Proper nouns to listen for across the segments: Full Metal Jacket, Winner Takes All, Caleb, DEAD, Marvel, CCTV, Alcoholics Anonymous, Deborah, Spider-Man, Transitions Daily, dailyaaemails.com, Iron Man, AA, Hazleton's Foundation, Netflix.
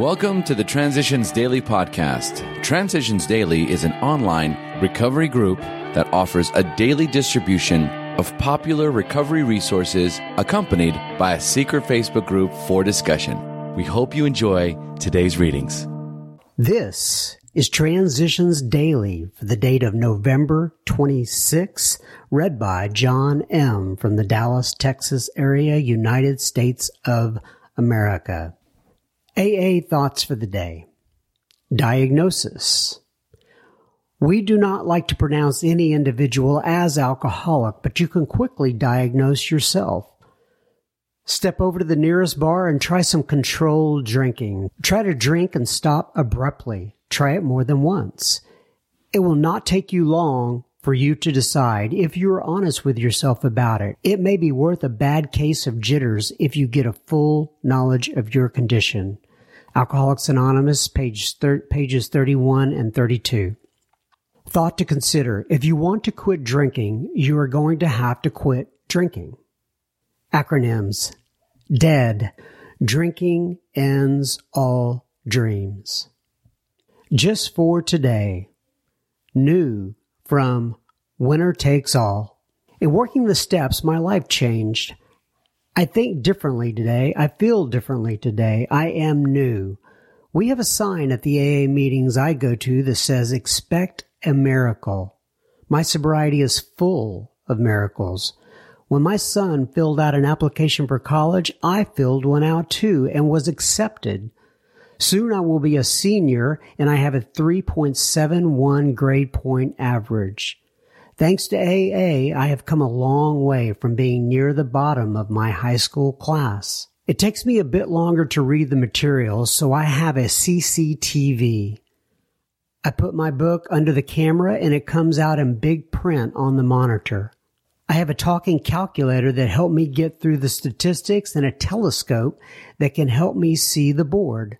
Welcome to the Transitions Daily podcast. Transitions Daily is an online recovery group that offers a daily distribution of popular recovery resources accompanied by a secret Facebook group for discussion. We hope you enjoy today's readings. This is Transitions Daily for the date of November 26, read by John M. from the Dallas, Texas area, United States of America. AA thoughts for the day. Diagnosis. We do not like to pronounce any individual as alcoholic, but you can quickly diagnose yourself. Step over to the nearest bar and try some controlled drinking. Try to drink and stop abruptly. Try it more than once. It will not take you long for you to decide if you are honest with yourself about it. It may be worth a bad case of jitters if you get a full knowledge of your condition. Alcoholics Anonymous, pages 31 and 32. Thought to consider. If you want to quit drinking, you are going to have to quit drinking. Acronyms. DEAD. Drinking ends all dreams. Just for today. New from Winner Takes All. In working the steps, my life changed. I think differently today. I feel differently today. I am new. We have a sign at the AA meetings I go to that says, "Expect a miracle." My sobriety is full of miracles. When my son filled out an application for college, I filled one out too and was accepted. Soon I will be a senior and I have a 3.71 grade point average. Thanks to AA, I have come a long way from being near the bottom of my high school class. It takes me a bit longer to read the material, so I have a CCTV. I put my book under the camera and it comes out in big print on the monitor. I have a talking calculator that helped me get through the statistics and a telescope that can help me see the board.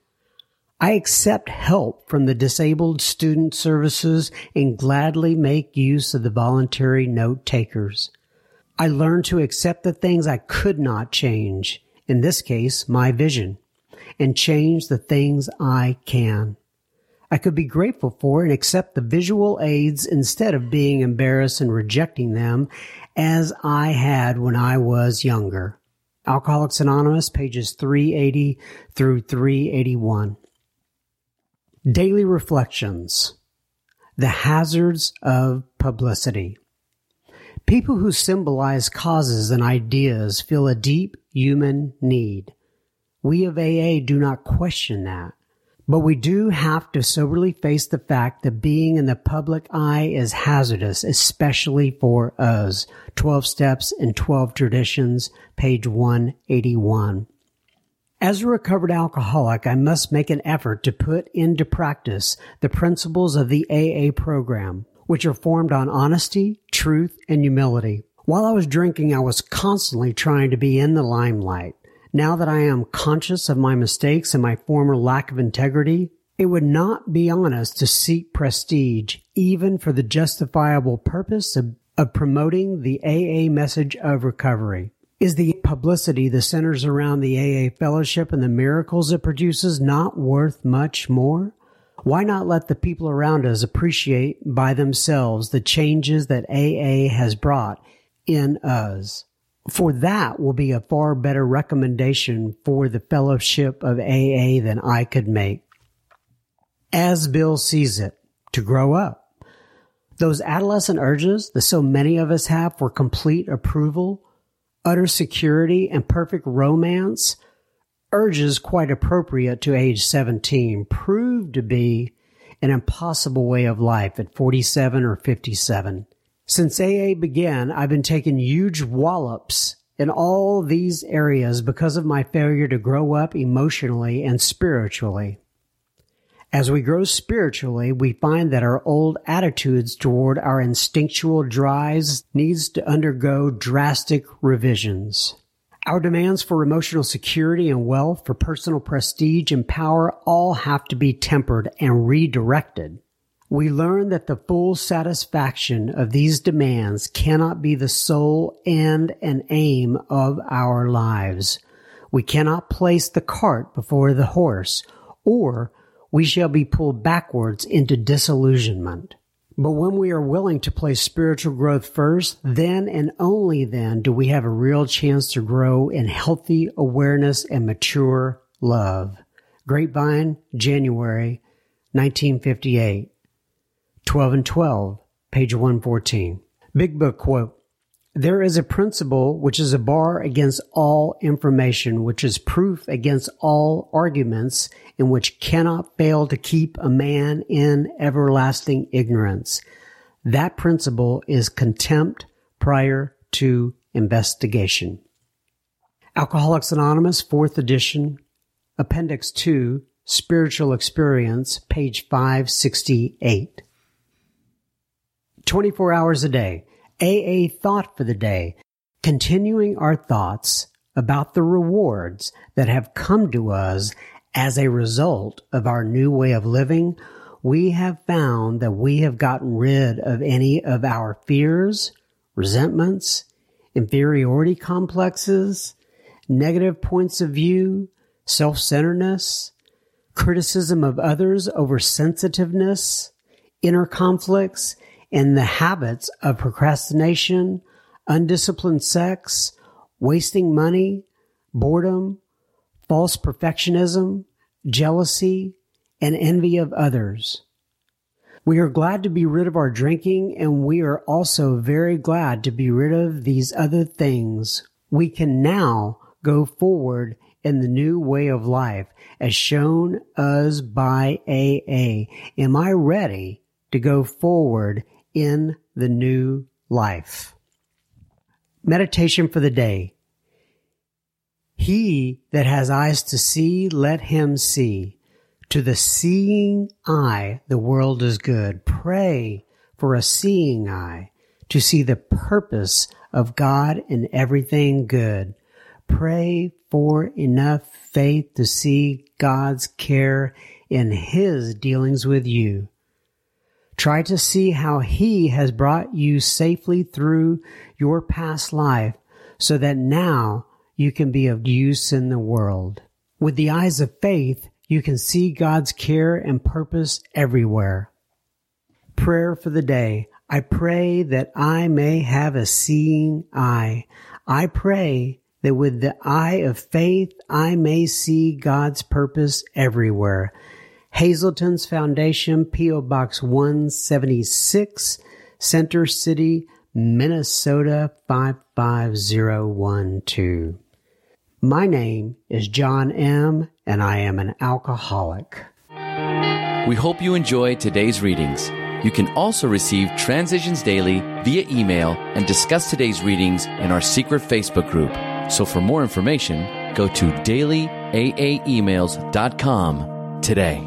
I accept help from the Disabled Student Services and gladly make use of the voluntary note takers. I learned to accept the things I could not change, in this case, my vision, and change the things I can. I could be grateful for and accept the visual aids instead of being embarrassed and rejecting them as I had when I was younger. Alcoholics Anonymous, pages 380 through 381. Daily Reflections. The Hazards of Publicity. People who symbolize causes and ideas feel a deep human need. We of AA do not question that. But we do have to soberly face the fact that being in the public eye is hazardous, especially for us. 12 Steps and 12 Traditions, page 181. As a recovered alcoholic, I must make an effort to put into practice the principles of the AA program, which are formed on honesty, truth, and humility. While I was drinking, I was constantly trying to be in the limelight. Now that I am conscious of my mistakes and my former lack of integrity, it would not be honest to seek prestige, even for the justifiable purpose of promoting the AA message of recovery. Is the publicity that centers around the AA fellowship and the miracles it produces not worth much more? Why not let the people around us appreciate by themselves the changes that AA has brought in us? For that will be a far better recommendation for the fellowship of AA than I could make. As Bill sees it, to grow up. Those adolescent urges that so many of us have for complete approval, utter security, and perfect romance, urges quite appropriate to age 17, prove to be an impossible way of life at 47 or 57. Since AA began, I've been taking huge wallops in all these areas because of my failure to grow up emotionally and spiritually. As we grow spiritually, we find that our old attitudes toward our instinctual drives needs to undergo drastic revisions. Our demands for emotional security and wealth, for personal prestige and power, all have to be tempered and redirected. We learn that the full satisfaction of these demands cannot be the sole end and aim of our lives. We cannot place the cart before the horse or we shall be pulled backwards into disillusionment. But when we are willing to place spiritual growth first, then and only then do we have a real chance to grow in healthy awareness and mature love. Grapevine, January 1958, 12 and 12, page 114. Big Book quote, "There is a principle which is a bar against all information, which is proof against all arguments, and which cannot fail to keep a man in everlasting ignorance. That principle is contempt prior to investigation." Alcoholics Anonymous, 4th edition, Appendix 2, Spiritual Experience, page 568. 24 hours a day. AA thought for the day, continuing our thoughts about the rewards that have come to us as a result of our new way of living. We have found that we have gotten rid of any of our fears, resentments, inferiority complexes, negative points of view, self-centeredness, criticism of others, oversensitiveness, inner conflicts, and the habits of procrastination, undisciplined sex, wasting money, boredom, false perfectionism, jealousy, and envy of others. We are glad to be rid of our drinking, and we are also very glad to be rid of these other things. We can now go forward in the new way of life as shown us by AA. Am I ready to go forward in the new life? Meditation for the day. He that has eyes to see, let him see. To the seeing eye, the world is good. Pray for a seeing eye to see the purpose of God in everything good. Pray for enough faith to see God's care in His dealings with you. Try to see how He has brought you safely through your past life so that now you can be of use in the world. With the eyes of faith, you can see God's care and purpose everywhere. Prayer for the day. I pray that I may have a seeing eye. I pray that with the eye of faith, I may see God's purpose everywhere. Hazleton's Foundation, P.O. Box 176, Center City, Minnesota 55012. My name is John M., and I am an alcoholic. We hope you enjoyed today's readings. You can also receive Transitions Daily via email and discuss today's readings in our secret Facebook group. So for more information, go to dailyaaemails.com today.